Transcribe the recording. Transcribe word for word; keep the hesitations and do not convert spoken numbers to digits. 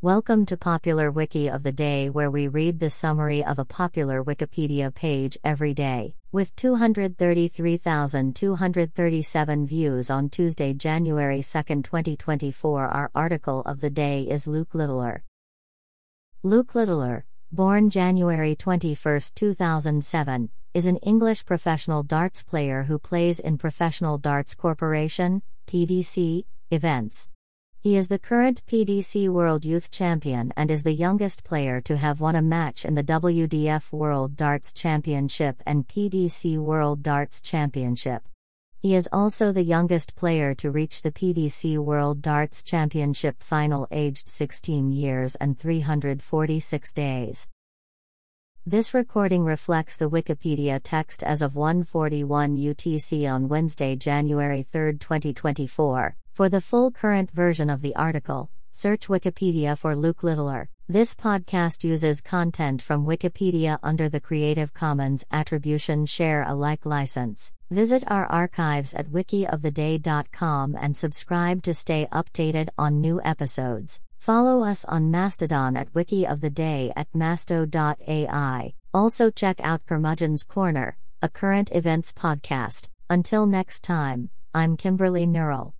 Welcome to Popular Wiki of the Day, where we read the summary of a popular Wikipedia page every day. With two hundred thirty-three thousand two hundred thirty-seven views on Tuesday, January second, twenty twenty-four, our article of the day is Luke Littler. Luke Littler, born January twenty-first, two thousand seven, is an English professional darts player who plays in Professional Darts Corporation, P D C, events. He is the current P D C World Youth Champion and is the youngest player to have won a match in the W D F World Darts Championship and P D C World Darts Championship. He is also the youngest player to reach the P D C World Darts Championship final aged sixteen years and three hundred forty-six days. This recording reflects the Wikipedia text as of one forty-one U T C on Wednesday, January third, twenty twenty-four. For the full current version of the article, search Wikipedia for Luke Littler. This podcast uses content from Wikipedia under the Creative Commons Attribution Share Alike license. Visit our archives at wiki of the day dot com and subscribe to stay updated on new episodes. Follow us on Mastodon at wiki of the day at masto dot A I. Also check out Curmudgeon's Corner, a current events podcast. Until next time, I'm Kimberly Neural.